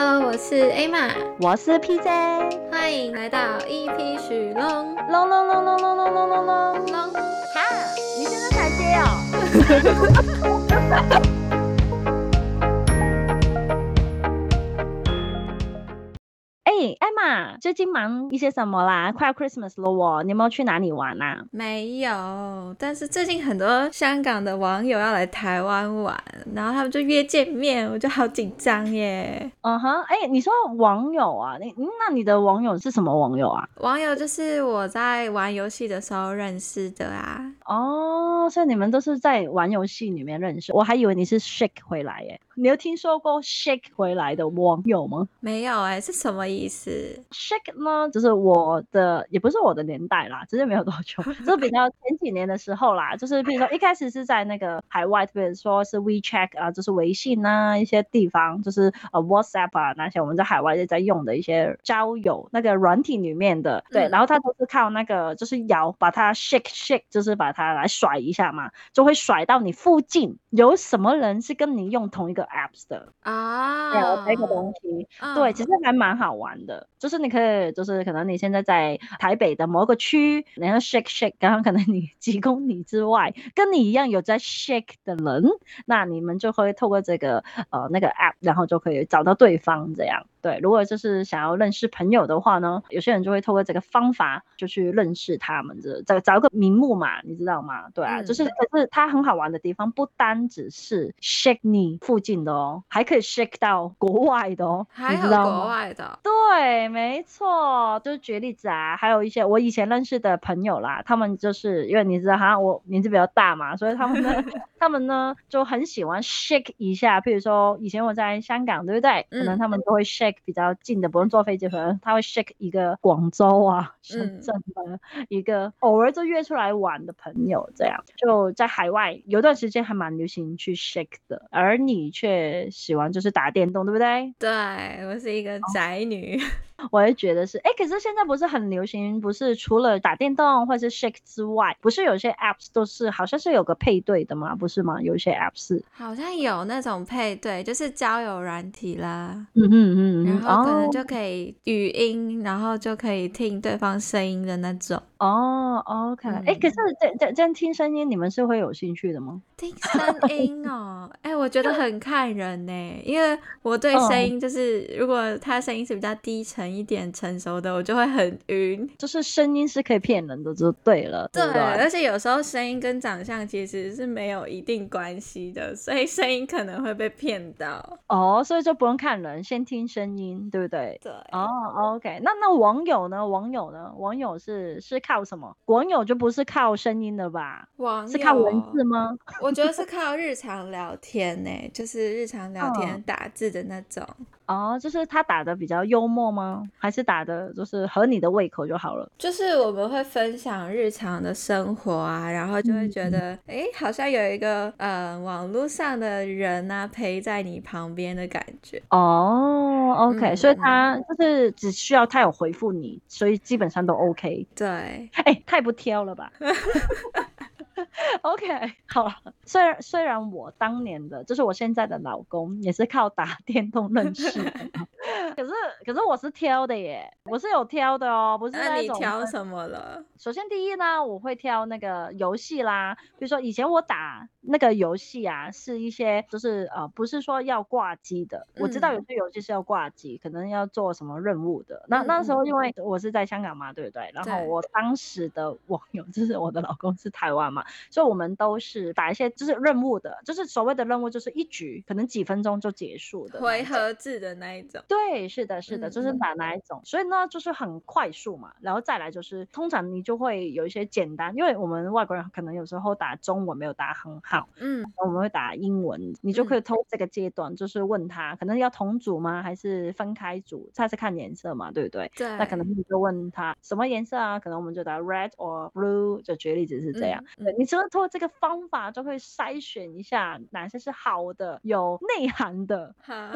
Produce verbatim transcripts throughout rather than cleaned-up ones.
Hello， 我是 Ama， 我是 P J， 欢迎来到一批许隆隆隆隆隆隆隆隆隆隆隆。哈，你现在才接哦。Emma， 最近忙一些什么啦？快要 Christmas 了哦，你有没有去哪里玩啊？没有，但是最近很多香港的网友要来台湾玩，然后他们就约见面，我就好紧张耶。嗯哼，哎，你说网友啊，你那你的网友是什么网友啊？网友就是我在玩游戏的时候认识的啊。哦、oh, ，所以你们都是在玩游戏里面认识，我还以为你是 shake 回来耶。你有听说过 shake 回来的网友吗？没有哎、欸，是什么意思 ？shake 呢，就是我的，也不是我的年代啦，只是没有多久，就是比较前几年的时候啦。就是比如说一开始是在那个海外，比如说是 WeChat 啊，就是微信啊一些地方，就是呃 WhatsApp 啊那些我们在海外在用的一些交友那个软体里面的，对，嗯、然后它都是靠那个就是摇把它 shake shake， 就是把它它来甩一下嘛，就会甩到你附近有什么人是跟你用同一个 apps 的啊，聊这个东西、啊、对，其实还蛮好玩的，就是你可以就是可能你现在在台北的某个区，然后 shake shake， 然后可能你几公里之外跟你一样有在 shake 的人，那你们就会透过这个呃那个 app， 然后就可以找到对方这样。对，如果就是想要认识朋友的话呢，有些人就会透过这个方法就去认识他们，找找一个名目嘛，你知道吗？对啊，嗯、就是可是它很好玩的地方，不单只是 shake 你附近的哦，还可以 shake 到国外的哦，还有国外的，对，没错，就是举例子啊，还有一些我以前认识的朋友啦，他们就是因为你知道哈，我年纪比较大嘛，所以他们呢，他们呢就很喜欢 shake 一下，譬如说以前我在香港，对不对？可能他们都会 shake。比较近的，不用坐飞机，可能他会 shake 一个广州啊、深圳的一个、嗯、偶尔就约出来玩的朋友，这样就在海外有段时间还蛮流行去 shake 的，而你却喜欢就是打电动，对不对？对，我是一个宅女。哦我也觉得是，哎，可是现在不是很流行，不是除了打电动或是 shake 之外，不是有些 apps 都是好像是有个配对的吗？不是吗？有些 apps 好像有那种配对，就是交友软体啦，嗯嗯嗯，然后可能就可以语音，哦、然后就可以听对方声音的那种。哦 ，OK， 哎、嗯，可是这这这样听声音，你们是会有兴趣的吗？听声音哦，哎，我觉得很看人呢，因为我对声音就是，哦、如果他声音是比较低沉。一点成熟的我就会很晕，就是声音是可以骗人的就对了， 对， 对， 对，而且有时候声音跟长相其实是没有一定关系的，所以声音可能会被骗到哦，所以就不用看人，先听声音，对不对？对哦 OK， 那那网友呢网友呢网友是是靠什么？网友就不是靠声音的吧？网友是靠文字吗？我觉得是靠日常聊天呢、欸、就是日常聊天、哦、打字的那种哦，就是他打的比较幽默吗？还是打的就是合你的胃口就好了？就是我们会分享日常的生活啊，然后就会觉得哎、嗯，好像有一个呃网络上的人啊陪在你旁边的感觉。哦 ，OK，、嗯、所以他就是只需要他有回复你，所以基本上都 OK。对，哎，太不挑了吧。OK， 好了，虽然虽然我当年的就是我现在的老公也是靠打电动认识的可是可是我是挑的耶，我是有挑的哦，不是那种。那你挑什么了？首先第一呢，我会挑那个游戏啦，比如说以前我打那个游戏啊，是一些就是呃不是说要挂机的、嗯，我知道有些游戏是要挂机，可能要做什么任务的。那那时候因为我是在香港嘛，对不对？然后我当时的网友就是我的老公是台湾嘛。所以我们都是打一些就是任务的，就是所谓的任务就是一局可能几分钟就结束的回合制的那一种，对，是的是的，就是打那一种、嗯、所以呢就是很快速嘛，然后再来就是通常你就会有一些简单，因为我们外国人可能有时候打中文没有打很好，嗯，我们会打英文，你就可以偷这个阶段就是问他、嗯、可能要同组吗还是分开组，他是看颜色嘛，对不对？对，那可能你就问他什么颜色啊，可能我们就打 red or blue， 就举例子是这样、嗯嗯、对，你就就是透过这个方法就可以筛选一下哪些是好的有内涵的。哈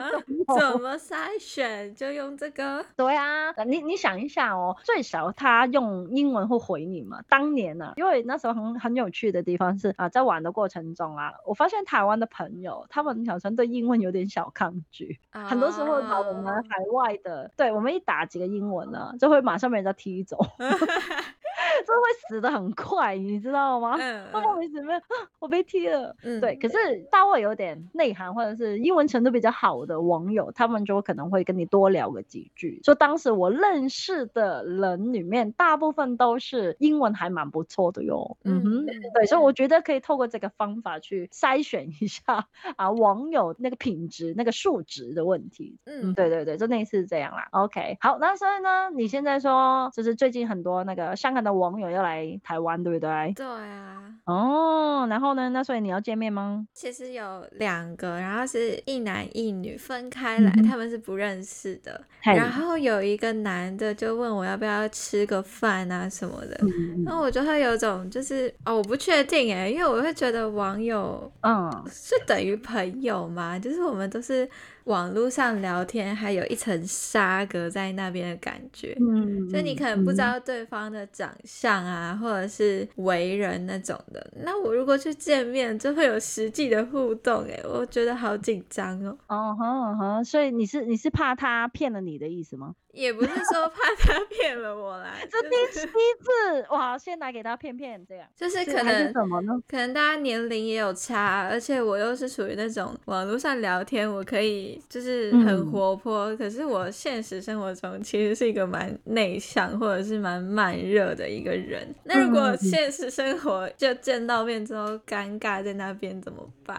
怎么筛选？就用这个？对啊，你你想一下哦，最少他用英文会回你嘛。当年啊，因为那时候 很, 很有趣的地方是啊，在玩的过程中啊，我发现台湾的朋友他们好像对英文有点小抗拒、啊、很多时候把我们海外的，对，我们一打几个英文呢就会马上被人家踢走就会死得很快，你知道吗？嗯，莫名其妙，我被踢了。嗯，对。可是稍微有点内涵或者是英文程度比较好的网友，他们就可能会跟你多聊个几句。所以当时我认识的人里面，大部分都是英文还蛮不错的哟。嗯哼，对，所以我觉得可以透过这个方法去筛选一下啊网友那个品质、那个数值的问题。嗯，对对对，就类似这样啦。OK， 好，那所以呢，你现在说就是最近很多那个香港的网友要来台湾，对不对？对啊。哦，然后呢？那所以你要见面吗？其实有两个，然后是一男一女分开来，嗯、他们是不认识的。然后有一个男的就问我要不要吃个饭啊什么的，那、嗯、我就会有种就是哦，我不确定哎，因为我会觉得网友嗯是等于朋友嘛，就是我们都是网络上聊天，还有一层纱隔在那边的感觉，嗯，所以你可能不知道对方的长相啊，嗯、或者是为人那种的。那我如果去见面，就会有实际的互动，哎，我觉得好紧张哦。哦哼哼，所以你是你是怕他骗了你的意思吗？也不是说怕他骗了我啦，这第七次哇，先拿给他骗骗这样，就是可能是什么呢？可能大家年龄也有差，而且我又是属于那种网络上聊天，我可以就是很活泼、嗯，可是我现实生活中其实是一个蛮内向或者是蛮慢热的一个人。那如果现实生活就见到面之后尴尬在那边怎么办？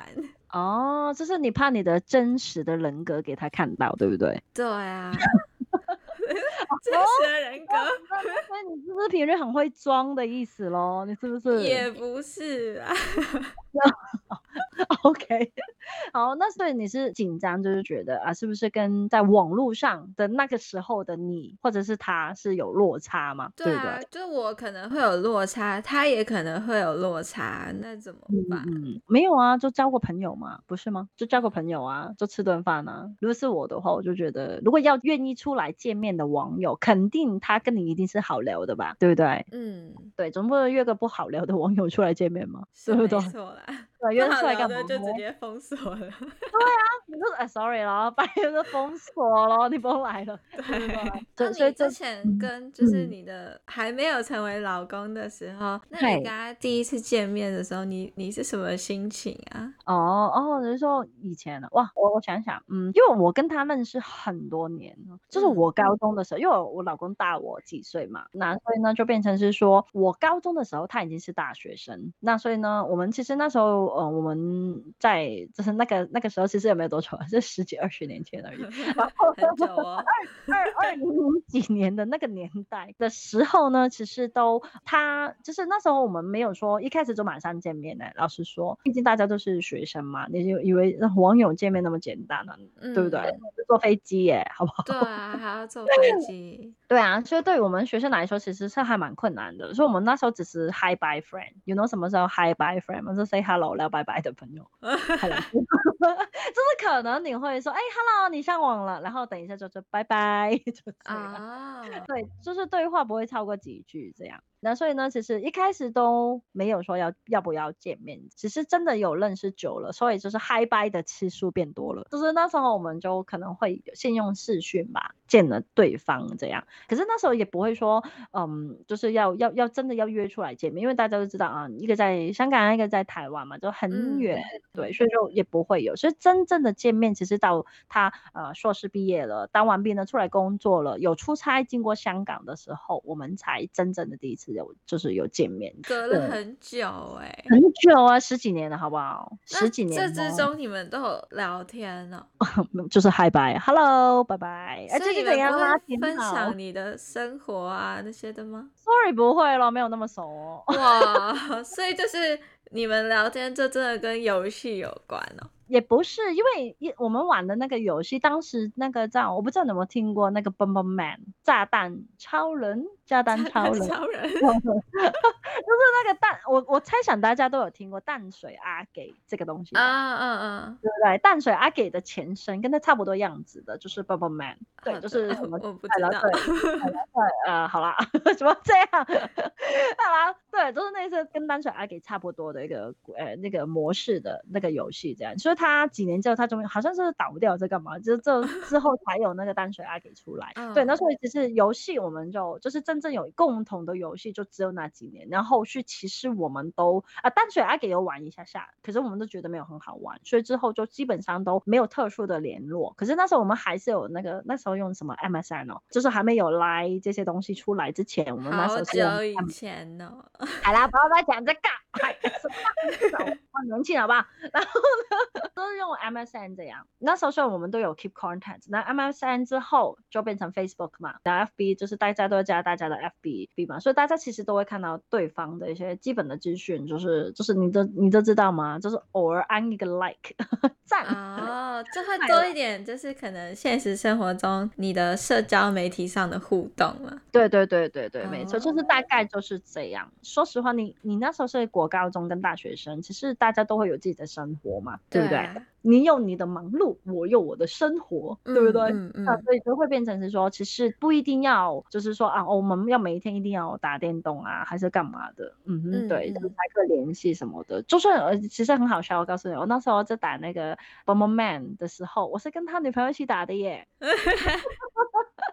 哦，就是你怕你的真实的人格给他看到，对不对？对啊。真实的人格、哦哦、所以你是不是平日很会装的意思咯？你是不是也不是啊OK 好，那所以你是紧张就是觉得啊，是不是跟在网络上的那个时候的你或者是他是有落差吗？对啊，对，就我可能会有落差，他也可能会有落差，那怎么办？嗯、没有啊，就交过朋友嘛，不是吗？就交过朋友啊，就吃顿饭啊。如果是我的话，我就觉得如果要愿意出来见面的网友，肯定他跟你一定是好聊的吧，对不对？嗯，对，总不能约个不好聊的网友出来见面嘛，对不对？没错啦，对，约出来干嘛？就直接封锁了。对啊，你就哎 sorry 啦，拜托就封锁了，你不用来了。对，所以之前跟就是你的还没有成为老公的时候，嗯、那你跟他第一次见面的时候，你你是什么心情啊？哦哦，你是说以前的哇？我我想想，嗯，因为我跟他认识很多年了，就是我高中的时候，嗯、因为我老公大我几岁嘛，那所以呢就变成是说我高中的时候他已经是大学生，那所以呢我们其实那时候。呃，我们在就是那个那个时候，其实也没有多久，是十几二十年前而已。然后很久哦，二二二零零几年的那个年代的时候呢，其实都他就是那时候我们没有说一开始就马上见面的。老实说，毕竟大家都是学生嘛，你就以为网友见面那么简单呢、啊嗯，对不对？坐飞机耶，好不好？对啊，还要坐飞机。对啊，所以对于我们学生来说，其实是还蛮困难的。所以我们那时候只是 hi bye friend，you know 什么时候 hi bye friend， 我就 say hello 了。拜拜的朋友就是可能你会说哎 hello 你上网了，然后等一下就说拜拜就这样、oh. 对，就是对话不会超过几句这样。那所以呢其实一开始都没有说要要不要见面，只是真的有认识久了，所以就是嗨拜的次数变多了，就是那时候我们就可能会先用视讯吧见了对方这样。可是那时候也不会说嗯，就是要要要真的要约出来见面，因为大家都知道啊，一个在香港一个在台湾嘛，就很远、嗯、对，所以就也不会有。所以真正的见面其实到他呃硕士毕业了，当完兵呢出来工作了，有出差经过香港的时候，我们才真正的第一次有就是有见面，隔了很久哎、欸，很久啊，十几年了，好不好？十几年了。这之中你们都有聊天呢、哦，就是嗨拜 ，hello， 拜拜。所以你们不会分享你的生活啊那些的吗 ？Sorry， 不会咯，没有那么熟哦。哇，所以就是你们聊天就真的跟游戏有关哦。也不是，因为我们玩的那个游戏，当时那个叫我不知道你有没有听过那个 Bomberman 炸弹超人，炸弹超人，超人就是那个淡，我我猜想大家都有听过淡水阿给这个东西，嗯嗯嗯，对不对？淡水阿给的前身跟它差不多样子的，就是 Bomberman， 对，就是什么？我不知道。呃，好啦，怎么这样？好啦，对，就是那些跟淡水阿给差不多的一个呃那个模式的那个游戏这样，所以它几年之后，它终于好像是倒掉，这干嘛？就是这之后才有那个淡水阿给出来。对，那所以其实游戏我们就就是真正有共同的游戏，就只有那几年，然后后续其实我们都啊淡水阿给有玩一下下，可是我们都觉得没有很好玩，所以之后就基本上都没有特殊的联络。可是那时候我们还是有那个那时候用什么 M S N 哦，就是还没有 LINE 这些东西出来之前，我们那时候是用 M S N。好久以前哦，好啦，不要再讲这个，年轻好不好？然后呢，都是用 M S N 这样。那时候虽然我们都有 keep contact， 那 M S N 之后就变成 Facebook 嘛，然后 F B 就是大家都会加大家的 F B 嘛，所以大家其实都会看到对方的一些基本的资讯，就是就是你都你都知道吗？就是偶尔按一个 like 赞哦，就会多一点，就是可能现实生活中你的社交媒体上的互动嘛。对对对对对，没错，就是大概就是这样。说实话，你你那时候是国高中跟大学生，其实大家都会有自己的生活嘛，对不对？对，你有你的忙碌，我有我的生活，嗯、对不对、嗯嗯啊？所以就会变成是说，其实不一定要，就是说啊，我们要每一天一定要打电动啊，还是干嘛的？嗯哼，对，嗯、就是才可以联系什么的。就算、呃、其实很好笑，我告诉你，我那时候在打那个 Bomberman 的时候，我是跟他女朋友一起打的耶。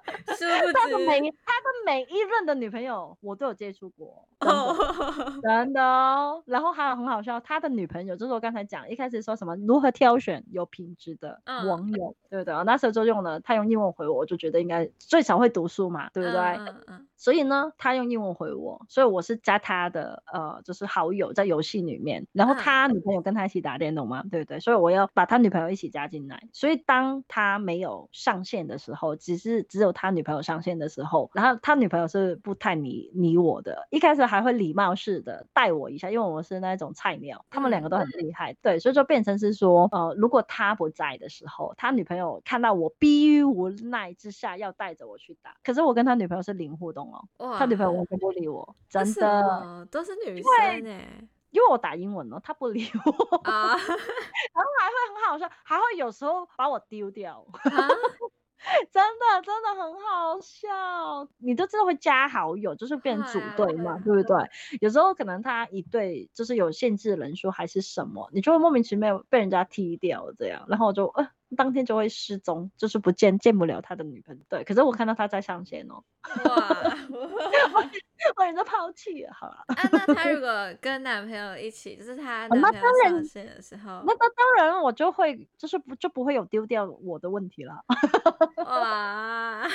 他的每他的每一任的女朋友我都有接触过，真的、oh. 真的哦。然后还有很好笑，他的女朋友就是我刚才讲一开始说什么如何挑选有品质的网友， oh. 对不对？那时候就用了他用英文回我，我就觉得应该最少会读书嘛，对不对？ oh. 所以呢，他用英文回我，所以我是加他的呃，就是好友在游戏里面，然后他女朋友跟他一起打电动嘛，对不对？所以我要把他女朋友一起加进来。所以当他没有上线的时候，只是只有他女朋友上线的时候，然后他女朋友是不太理理我的，一开始还会礼貌式的带我一下，因为我是那种菜鸟，他们两个都很厉害，对，所以就变成是说呃，如果他不在的时候，他女朋友看到我逼于无奈之下要带着我去打，可是我跟他女朋友是零互动哦，他女朋友完全不理我，真的都是女生耶，因为我打英文哦，他不理我、uh. 然后还会很好笑，还会有时候把我丢掉、huh? 真的真的很好笑，你都知道会加好友就是变组队嘛，对不对？有时候可能他一队就是有限制人数还是什么，你就会莫名其妙被人家踢掉这样，然后我就呃当天就会失踪，就是不见见不了他的女朋友。对，可是我看到他在上线哦。哇，我人都抛弃了，好了。啊，那他如果跟男朋友一起，就是他男朋友上线的时候，哦、那, 那当然我就会就是不就不会有丢掉我的问题了。哇。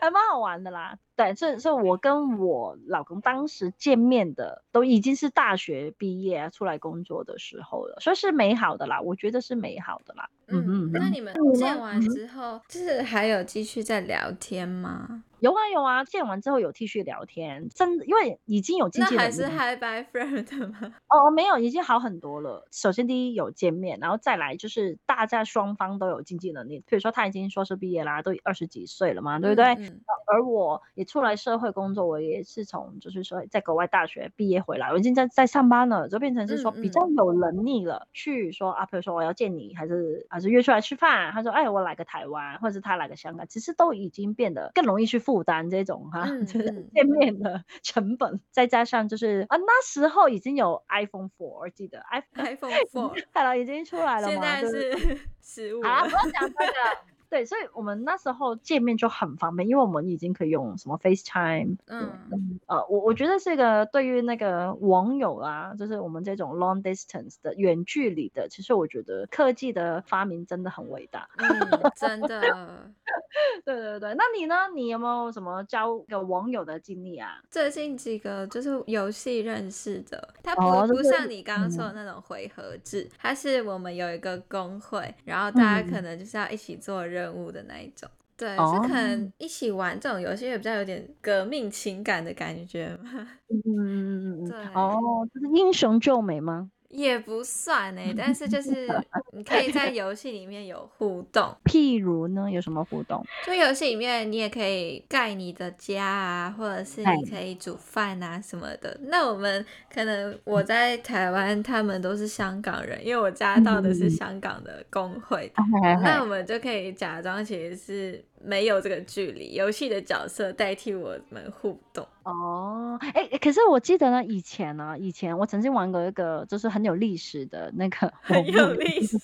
还蛮好玩的啦，对，所以所以我跟我老公当时见面的都已经是大学毕业、啊、出来工作的时候了，所以是美好的啦，我觉得是美好的啦。 嗯, 嗯那你们见完之后、嗯、就是还有继续在聊天吗？有啊有啊，见完之后有继续聊天，真的因为已经有经纪人。那还是 Hi Bye Friend 吗？哦没有，已经好很多了。首先第一有见面，然后再来就是大家双方都有经济能力，比如说他已经硕士毕业啦，都二十几岁了嘛，对不对、嗯嗯、而我也出来社会工作，我也是从就是说在国外大学毕业回来，我已经 在, 在上班了，就变成是说比较有能力了、嗯嗯、去说啊，比如说我要见你还是还是约出来吃饭，他说哎我来个台湾或者他来个香港，其实都已经变得更容易去付负担这种哈、嗯嗯、见面的成本，再加上就是啊那时候已经有 iPhone 四， 我记得 iPhone 四 好了，已经出来了嘛，现在是十五啊，不要讲这个。对，所以我们那时候见面就很方便，因为我们已经可以用什么 FaceTime， 嗯，呃，我我觉得这个对于那个网友啊，就是我们这种 long distance 的远距离的，其实我觉得科技的发明真的很伟大，嗯，真的。对对对，那你呢？你有没有什么交个网友的经历啊？最近几个就是游戏认识的，它不、哦、不像你刚刚说的那种回合制、嗯，它是我们有一个公会，然后大家可能就是要一起做任务。任务的那一种，对，就、oh. 可能一起玩这种游戏，也比较有点革命情感的感觉嘛。嗯嗯嗯嗯，对，哦，这是英雄救美吗？也不算欸，但是就是你可以在游戏里面有互动。譬如呢，有什么互动？就游戏里面你也可以盖你的家啊，或者是你可以煮饭啊什么的。那我们可能我在台湾，他们都是香港人，因为我加到的是香港的公会，嗯，那我们就可以假装其实是没有这个距离，游戏的角色代替我们互动。哦，哎，可是我记得呢，以前呢、啊，以前我曾经玩过一个，就是很有历史的那个，很有历史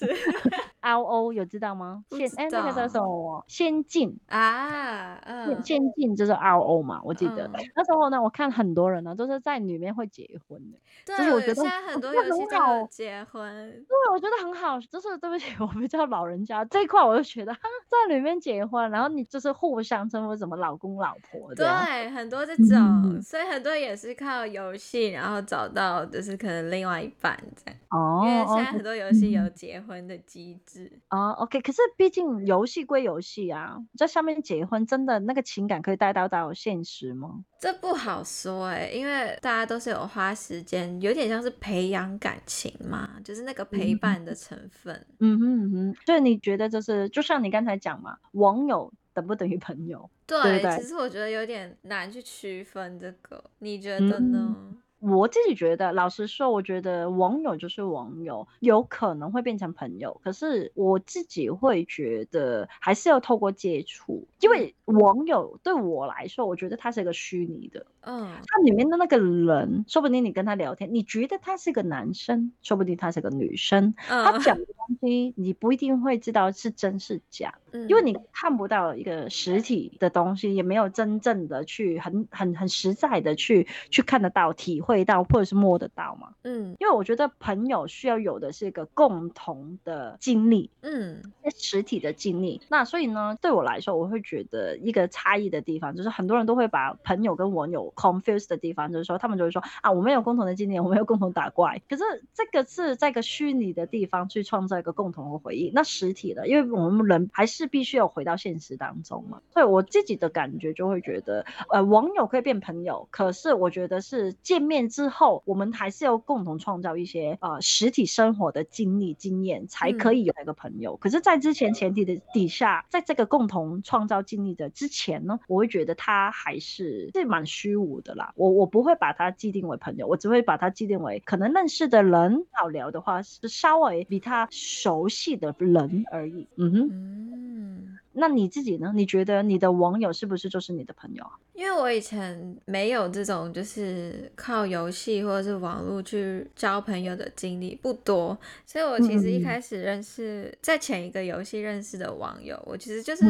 ，R O 有知道吗？不知道。哎，那个叫什么？仙境啊，嗯，仙境就是 R O 嘛，我记得、嗯、那时候呢，我看很多人呢，就是在里面会结婚的。对，就是我觉得现在很多游戏都有结婚。对，我觉得很好，就是对不起，我比较老人家这一块，我就觉得哈，在里面结婚，然后你就是互相称呼什么老公老婆这样。对，很多这种。嗯、所以很多也是靠游戏然后找到就是可能另外一半这样、哦、因为现在很多游戏有结婚的机制、哦、OK。 可是毕竟游戏归游戏啊，在上面结婚真的那个情感可以带到到现实吗？这不好说耶、欸、因为大家都是有花时间，有点像是培养感情嘛，就是那个陪伴的成分。嗯哼嗯哼，所以你觉得就是就像你刚才讲嘛，网友等不等于朋友？ 对, 对, 对，其实我觉得有点难去区分这个，你觉得呢？嗯，我自己觉得，老实说，我觉得网友就是网友，有可能会变成朋友，可是我自己会觉得还是要透过接触，因为网友对我来说，我觉得他是一个虚拟的，嗯，他里面的那个人，说不定你跟他聊天，你觉得他是个男生，说不定他是个女生，嗯、他讲的东西你不一定会知道是真是假，嗯、因为你看不到一个实体的东西，也没有真正的去很很很实在的去去看得到体会。会到或者是摸得到嘛，嗯，因为我觉得朋友需要有的是一个共同的经历，嗯，实体的经历。那所以呢，对我来说，我会觉得一个差异的地方就是很多人都会把朋友跟网友 confuse 的地方，就是说他们就会说啊，我们有共同的经历，我们有共同打怪，可是这个是在一个虚拟的地方去创造一个共同的回忆。那实体的，因为我们人还是必须要回到现实当中嘛，所以我自己的感觉就会觉得，呃，网友可以变朋友，可是我觉得是见面之后我们还是要共同创造一些、呃、实体生活的经历经验，才可以有一个朋友、嗯、可是在之前前提的底下，在这个共同创造经历的之前呢，我会觉得他还是是蛮虚无的啦。 我, 我不会把他既定为朋友，我只会把他既定为可能认识的人，好聊的话是稍微比他熟悉的人而已。嗯哼嗯，那你自己呢？你觉得你的网友是不是就是你的朋友啊？因为我以前没有这种就是靠游戏或者是网络去交朋友的经历，不多，所以我其实一开始认识、嗯、在前一个游戏认识的网友，我其实就是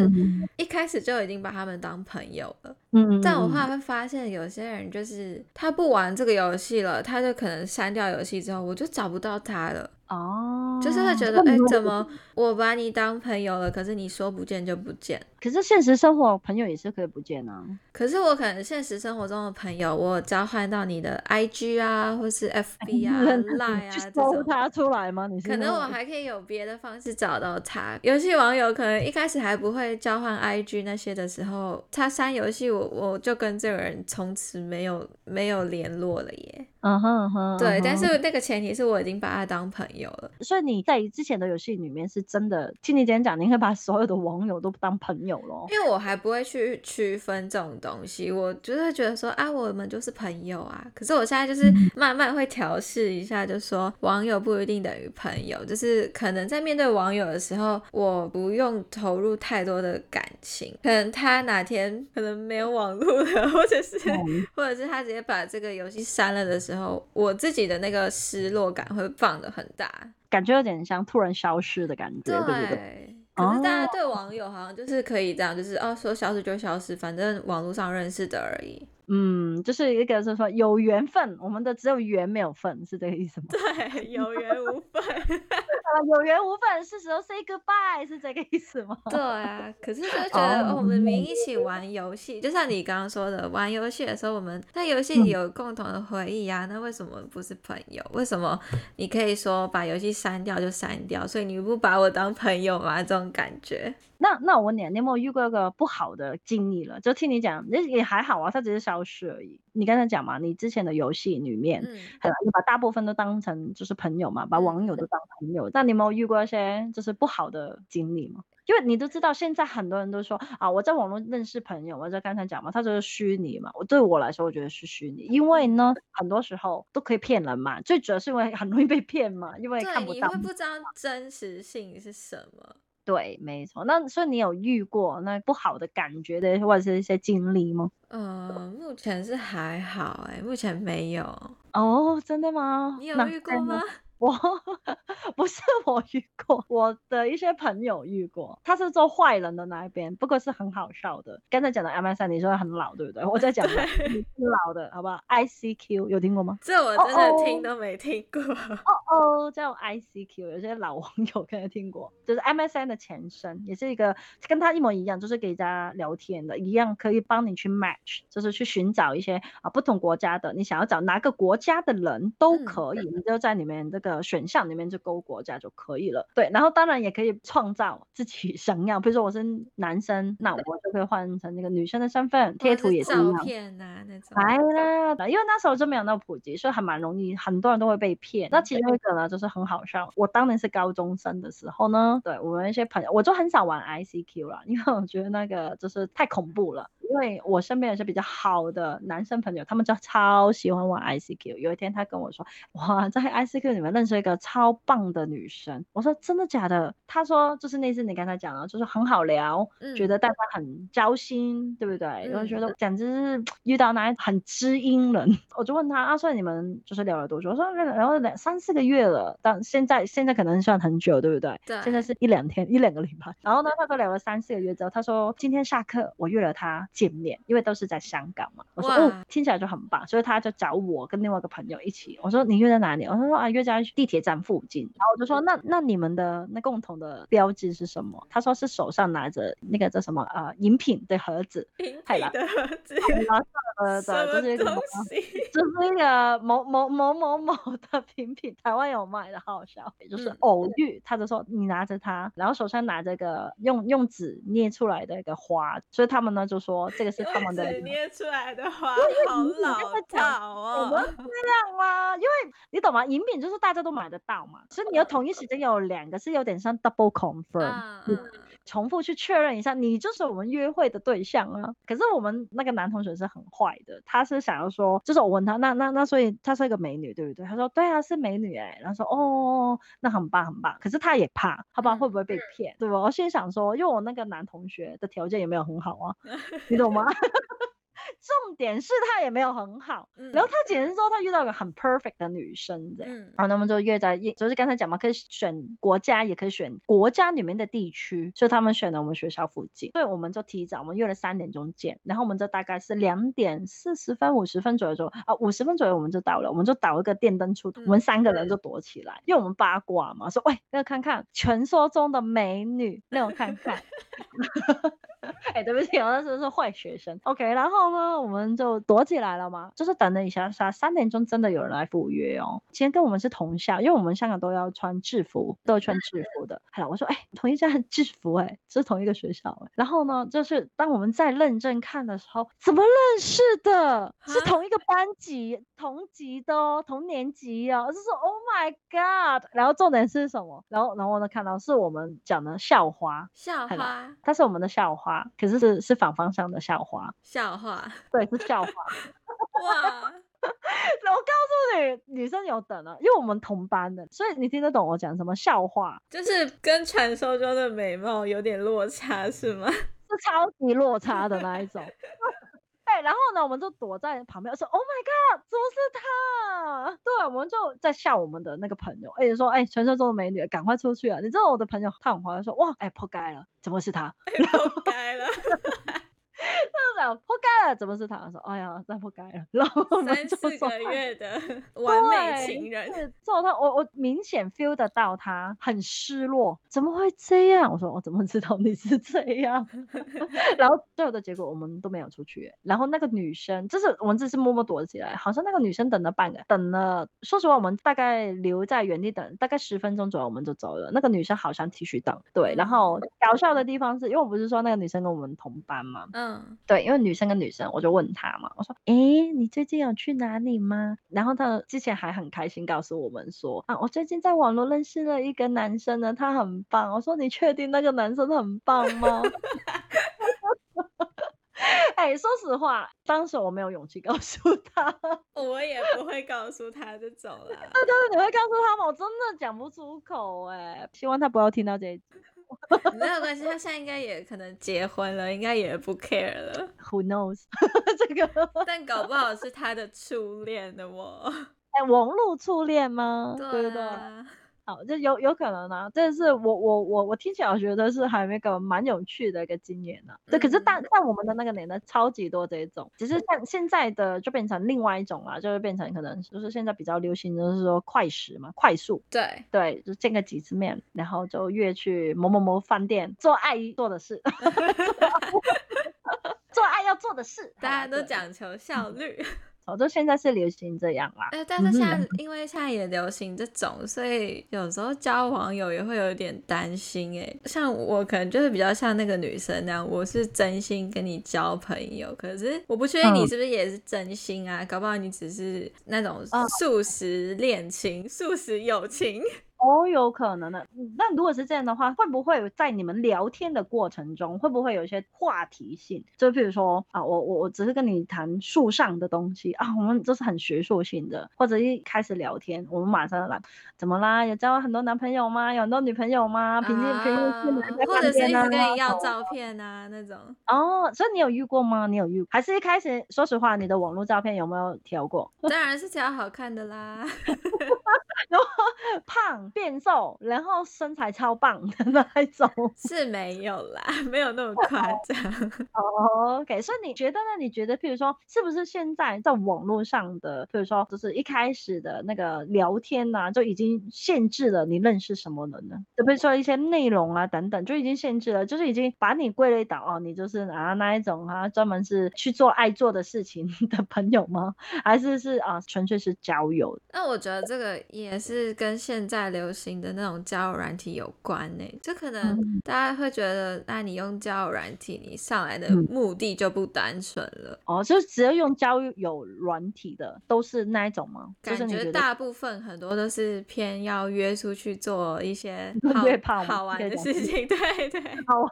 一开始就已经把他们当朋友了。嗯，但我后来会发现有些人就是他不玩这个游戏了，他就可能删掉游戏之后，我就找不到他了。哦，就是会觉得哎、欸，怎么我把你当朋友了，可是你说不见就不见。可是现实生活朋友也是可以不见啊。可是我可能现实生活中的朋友，我交换到你的 I G 啊，或是 F B 啊、LINE 啊这种，搜他出来吗？你是可能我还可以有别的方式找到他。游戏网友可能一开始还不会交换 I G 那些的时候，他删游戏，我我就跟这个人从此没有没有联络了耶。嗯哼嗯哼，对，但是那个前提是我已经把他当朋友了。所以你在之前的游戏里面是真的，听你今天讲，你会把所有的网友都当朋友咯。因为我还不会去区分这种东西，我就会觉得说啊，我们就是朋友啊。可是我现在就是慢慢会调试一下，就说网友不一定等于朋友，就是可能在面对网友的时候，我不用投入太多的感情，可能他哪天可能没有网络了，或者是、嗯、或者是他直接把这个游戏删了的时候，然后我自己的那个失落感会放得很大，感觉有点像突然消失的感觉， 对, 对不对？可是大家对网友好像就是可以这样，就是哦，说消失就消失，反正网络上认识的而已。嗯，就是一个是说有缘分，我们的只有缘没有份，是这个意思吗？对，有缘无份。有缘无份是时候 say goodbye， 是这个意思吗？对啊，可是就觉得、oh. 哦、我们明明一起玩游戏，就像你刚刚说的，玩游戏的时候我们在游戏里有共同的回忆啊、嗯、那为什么不是朋友？为什么你可以说把游戏删掉就删掉，所以你不把我当朋友吗？这种感觉。那那我问你，你有没有遇过一个不好的经历了？就听你讲，那也还好啊，它只是消失而已。你刚才讲嘛，你之前的游戏里面，嗯，你把大部分都当成就是朋友嘛，把网友都当朋友。那你有没有遇过一些就是不好的经历吗？因为你都知道现在很多人都说啊，我在网络认识朋友，我在刚才讲嘛，他就是虚拟嘛，我对我来说我觉得是虚拟，因为呢很多时候都可以骗人嘛，最主要是因为很容易被骗嘛，因为看不到，对，你会不知道真实性是什么。对，没错。那所以你有遇过那不好的感觉的或者是一些经历吗？呃，目前是还好，欸，目前没有。哦，真的吗？你有遇过吗？我不是我遇过，我的一些朋友遇过，他是做坏人的那一边，不过是很好笑的。刚才讲的 M S N 你说很老对不对？我在讲的你是老的好不好？ I C Q 有听过吗？这我真的听都没听过。哦哦，叫 I C Q， 有些老网友可能听过，就是 M S N 的前身，也是一个跟他一模一样，就是给人家聊天的一样，可以帮你去 match， 就是去寻找一些、啊、不同国家的，你想要找哪个国家的人都可以，嗯，你就在里面这个选项里面就勾国家就可以了。对，然后当然也可以创造自己想要，比如说我是男生，那我就可以换成那个女生的身份，贴图也是一样，照片啊那种。哎呀，因为那时候就没有那么普及，所以还蛮容易，很多人都会被骗。那其中一个呢，就是很好笑。我当年是高中生的时候呢，对我们一些朋友，我就很少玩 I C Q 了，因为我觉得那个就是太恐怖了。因为我身边也是比较好的男生朋友，他们就超喜欢玩 I C Q。有一天他跟我说，哇，在 I C Q 里面认识一个超棒的女生。我说真的假的？他说就是那次你刚才讲了，就是很好聊，嗯，觉得大家很交心，对不对？嗯，我觉得简直是遇到那很知音人。我就问他啊，所以你们就是聊了多久？我说然后两三四个月了，但现在现在可能算很久，对不对？对，现在是一两天一两个礼拜。然后呢，他都聊了三四个月之后，他说今天下课我约了他见面，因为都是在香港嘛。我说哦，听起来就很棒，所以他就找我跟另外一个朋友一起。我说你约在哪里？我说啊，约在地铁站附近。然后我就说那那你们的那共同的标志是什么？他说是手上拿着那个叫什么呃饮品的盒子，饮品的盒子，呃，对，就是一个就是一个某某某某某的饮品，台湾有卖的，好好笑，就是偶遇。他就说你拿着它，然后手上拿着个用用纸捏出来的一个花，所以他们呢就说。这个是他们的捏出来的花，好老套哦。我们这样吗？因为你懂吗？饮品就是大家都买得到嘛，所以你要同一时间有两个是有点像 double confirm，嗯，重复去确认一下，你就是我们约会的对象啊。可是我们那个男同学是很坏的，他是想要说，就是我问他，那那那所以她是一个美女对不对？他说对啊，是美女哎，欸。然后说哦，那很棒很棒。可是他也怕，他不知道会不会被骗，对吧？我心想说，因为我那个男同学的条件也没有很好啊。你懂吗？重点是他也没有很好，嗯，然后他解释说他遇到一个很 perfect 的女生这样，嗯，然后他们就约在，就是刚才讲嘛，可以选国家，也可以选国家里面的地区，所以他们选了我们学校附近，所以我们就提早，我们约了三点钟见，然后我们就大概是两点四十分、五十分左右就啊，五十分左右我们就到了，我们就倒一个电灯出，嗯，我们三个人就躲起来，因为我们八卦嘛，说喂，那看看传说中的美女，那我看看。哎，对不起，我那时候是坏学生。OK， 然后呢，我们就躲起来了嘛，就是等了一下下，三点钟真的有人来赴约哦。今天跟我们是同校，因为我们香港都要穿制服，都要穿制服的。好了，我说哎，同一家制服哎，欸，是同一个学校哎，欸。然后呢，就是当我们在认真看的时候，怎么认识的？是同一个班级，同级的哦，同年级哦。就是 Oh my God！ 然后重点是什么？然后然后呢，看到是我们讲的校花，校花，它是我们的校花。可是是是反方向的校花，校花，对，是校花。哇！我告诉你，女生有等了，因为我们同班的，所以你听得懂我讲什么校花，就是跟传说中的美貌有点落差，是吗？是超级落差的那一种。对，然后呢，我们就躲在旁边，说 Oh my God， 怎么是他？对，我们就在笑我们的那个朋友，而且说，哎，传说中的美女，赶快出去啊！你知道我的朋友他很怀疑说，哇，哎，破该了，怎么是他？破该了。他讲破盖了，怎么是他说？哎呀，再破盖了。然后我们就说三四个月的完美情人，之后他我我明显 feel 得到他很失落，怎么会这样？我说我怎么知道你是这样？然后最后的结果我们都没有出去。然后那个女生就是我们自己默默躲起来，好像那个女生等了半个等了说实话我们大概留在原地等大概十分钟左右我们就走了。那个女生好像继续等，对。然后搞笑的地方是因为我不是说那个女生跟我们同班嘛，嗯，对，因为女生跟女生我就问她嘛，我说诶你最近有去哪里吗？然后她之前还很开心告诉我们说啊我最近在网络认识了一个男生呢，他很棒。我说你确定那个男生很棒吗？哎、欸，说实话当时我没有勇气告诉他，我也不会告诉他就走了。但是你会告诉他吗？我真的讲不出口。哎、欸，希望他不要听到这一集。没有关系，他现在应该也可能结婚了，应该也不 care 了。 Who knows。 这个但搞不好是他的初恋的我。哎、欸，网络初恋吗？对、啊、对不对？好，就有有可能啊。但是我我我我听起来我觉得是还没个蛮有趣的一个经验啊。对，可是但但我们的那个年代超级多这一种，只是像现在的就变成另外一种啦，就是变成可能就是现在比较流行就是说快食嘛，快速。对对，就见个几次面，然后就约去某某某饭店做爱做的事。做爱要做的事，大家都讲求效率。嗯，我就现在是流行这样啦。欸，但是现在因为现在也流行这种，所以有时候交网友也会有点担心。哎、欸，像我可能就是比较像那个女生那样，我是真心跟你交朋友，可是我不确定你是不是也是真心啊。嗯，搞不好你只是那种素食恋情、素食友情。哦，有可能的。那如果是这样的话，会不会在你们聊天的过程中，会不会有一些话题性？就譬如说啊，我我我只是跟你谈树上的东西啊，我们这是很学术性的。或者一开始聊天，我们马上来，怎么啦？有交很多男朋友吗？有很多女朋友吗？平均平均在饭店啊，或者是一直跟你要照片啊那种。哦，所以你有遇过吗？你有遇过？还是一开始说实话，你的网络照片有没有调过？当然是调好看的啦。然后胖变瘦，然后身材超棒的那一种是没有啦，没有那么夸张。哦， OK， 所以你觉得呢？你觉得譬如说是不是现在在网络上的譬如说就是一开始的那个聊天啊，就已经限制了你认识什么人呢？就比如说一些内容啊等等，就已经限制了，就是已经把你归类到哦，你就是啊那一种啊专门是去做爱做的事情的朋友吗？还是是啊纯粹是交友？那我觉得这个也是跟现在流行的那种交友软体有关呢。欸，就可能大家会觉得，那你用交友软体，你上来的目的就不单纯了。哦，就只要用交友软体的都是那一种吗？感觉大部分很多都是偏要约出去做一些 好, 好玩的事情。对对，好玩。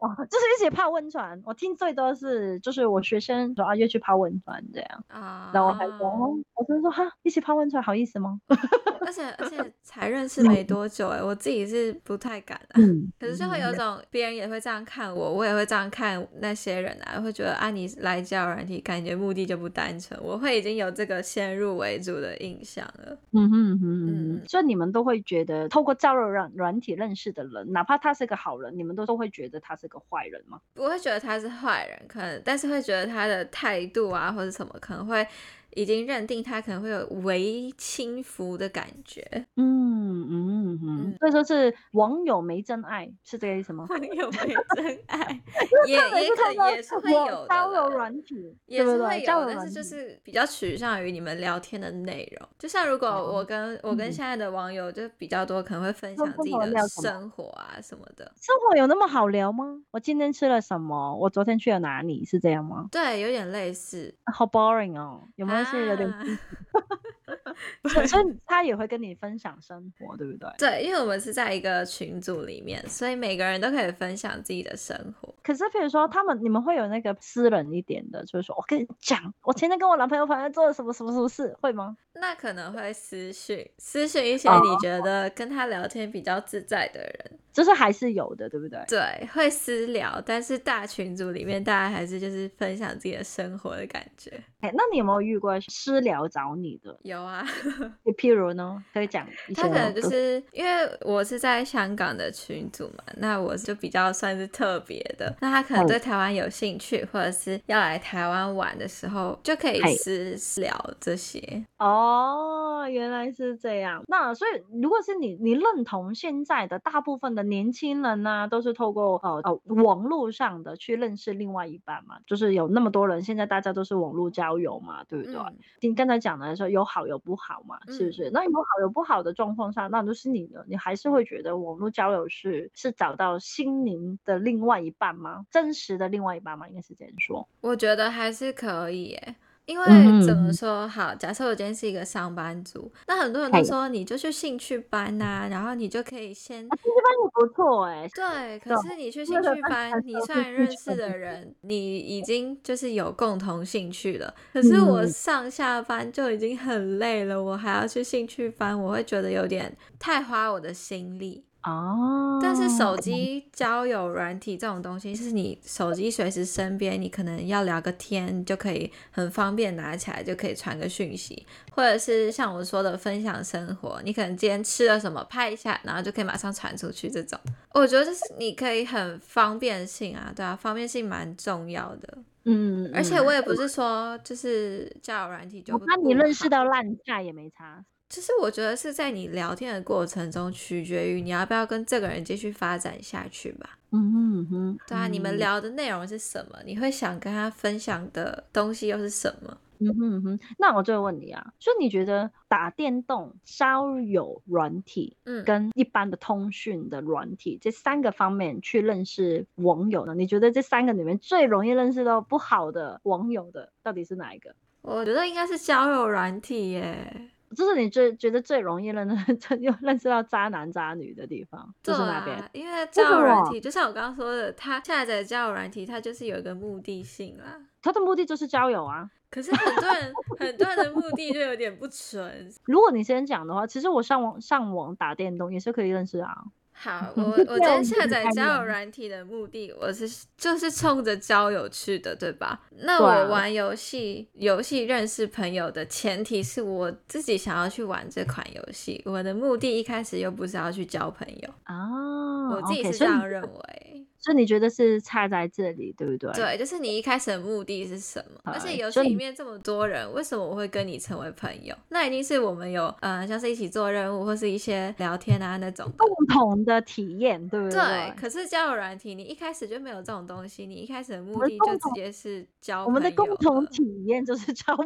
哦，就是一起泡温泉。我听最多是就是我学生说啊约去泡温泉这样啊，然后我还说，哦，我就说哈一起泡温泉好意思吗？而且而且才认识没多久。哎、欸，我自己是不太敢啊。嗯，可是就会有种别人也会这样看我，我也会这样看那些人啊，会觉得啊你来交友软体感觉目的就不单纯，我会已经有这个先入为主的印象了。嗯哼哼，嗯，所以你们都会觉得透过交友软体认识的人，哪怕他是个好人，你们都都会觉得他是个坏人吗？不会觉得他是坏人，可能但是会觉得他的态度啊或者什么可能会已经认定他可能会有微轻浮的感觉。嗯嗯嗯，所以说是网友没真爱是这个意思吗？网友没真爱也也可能也是会有的，交友软体也是会有，但是就是比较取向于你们聊天的内容。就像如果我跟、嗯、我跟现在的网友就比较多，可能会分享自己的生活啊什么的。生活有那么好聊吗？我今天吃了什么？我昨天去了哪里？是这样吗？对，有点类似。好 boring 哦，有没有？是有点所以他也会跟你分享生活，对不对？对，因为我们是在一个群组里面，所以每个人都可以分享自己的生活。可是比如说他们你们会有那个私人一点的，就是说我跟你讲我前天跟我男朋友朋友做了什么什么什么事，会吗？那可能会私讯私讯一些你觉得跟他聊天比较自在的人。oh. 就是还是有的，对不对？对，会私聊，但是大群组里面大家还是就是分享自己的生活的感觉。欸，那你有没有遇过私聊找你的？有啊。譬如呢？可以讲一下。他可能就是因为我是在香港的群组嘛，那我就比较算是特别的，那他可能对台湾有兴趣，嗯，或者是要来台湾玩的时候就可以私聊这些。哦，原来是这样。那所以如果是你你认同现在的大部分的年轻人啊都是透过呃呃网络上的去认识另外一半嘛，就是有那么多人现在大家都是网络交友嘛，对不对？嗯、你刚才讲的时候有好有不好嘛，是不是？嗯、那有好有不好的状况下，那就是你的你还是会觉得网络交友是是找到心灵的另外一半吗？真实的另外一半吗？应该是这样说。我觉得还是可以耶，因为怎么说，好，假设我今天是一个上班族，那很多人都说你就去兴趣班啊，然后你就可以先兴趣班也不错哎、欸。对，可是你去兴趣班，你虽然认识的人你已经就是有共同兴趣了，可是我上下班就已经很累了，我还要去兴趣班，我会觉得有点太花我的心力。哦，但是手机交友软体这种东西是你手机随时身边，你可能要聊个天就可以很方便拿起来就可以传个讯息，或者是像我说的分享生活，你可能今天吃了什么拍一下然后就可以马上传出去，这种我觉得就是你可以很方便性啊，对啊，方便性蛮重要的。嗯，而且我也不是说就是交友软体就不好，那你认识到烂菜也没差，就是我觉得是在你聊天的过程中取决于你要不要跟这个人继续发展下去吧。嗯哼，对啊，你们聊的内容是什么，你会想跟他分享的东西又是什么。嗯哼哼，那我就会问你啊，所以你觉得打电动交友软体跟一般的通讯的软体、嗯、这三个方面去认识网友呢，你觉得这三个里面最容易认识到不好的网友的到底是哪一个？我觉得应该是交友软体耶，就是你最觉得最容易认识到渣男渣女的地方、啊、就是那边，因为交友软体就像我刚刚说的，他下载交友软体他就是有一个目的性啦，他的目的就是交友啊，可是很多人很多人的目的就有点不纯。如果你先讲的话，其实我上网上网打电动也是可以认识啊。好，我我今天下载交友软体的目的我是就是冲着交友去的，对吧？那我玩游戏游戏认识朋友的前提是我自己想要去玩这款游戏，我的目的一开始又不是要去交朋友啊、oh, 我自己是这样认为。所以你觉得是差在这里，对不对？对，就是你一开始的目的是什么，而且游戏里面这么多人，为什么我会跟你成为朋友？那一定是我们有呃，像是一起做任务或是一些聊天啊那种共同的体验，对不对？对，可是交友软体你一开始就没有这种东西，你一开始的目的就直接是交朋友。我们的共同体验就是交朋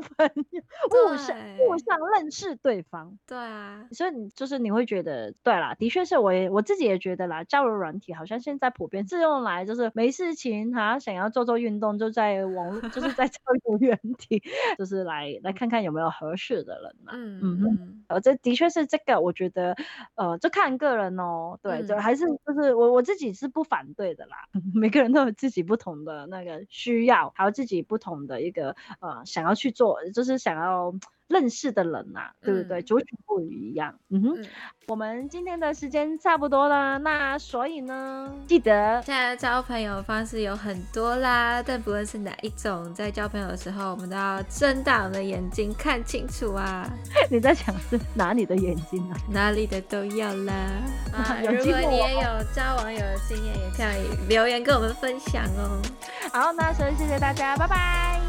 友，互相互相认识对方。对啊，所以就是你会觉得，对啦，的确是我也我自己也觉得啦，交友软体好像现在普遍是用来就是没事情啊，想要做做运动就在网络就是在交友软体就是来来看看有没有合适的人啊。嗯嗯，呃、嗯，这的确是这个，我觉得呃，就看个人哦，对，就还是就是我我自己是不反对的啦。每个人都有自己不同的那个需要，还有自己不同的一个呃想要去做，就是想要认识的人啊，对不对？族群不一样。嗯哼，嗯，我们今天的时间差不多了，那所以呢，记得现在交朋友方式有很多啦，但不论是哪一种，在交朋友的时候，我们都要睁大我们的眼睛看清楚啊！你在讲是哪里的眼睛啊？哪里的都要啦。啊，如果你也有交网友的经验，也可以留言跟我们分享哦。好，那所以谢谢大家，拜拜。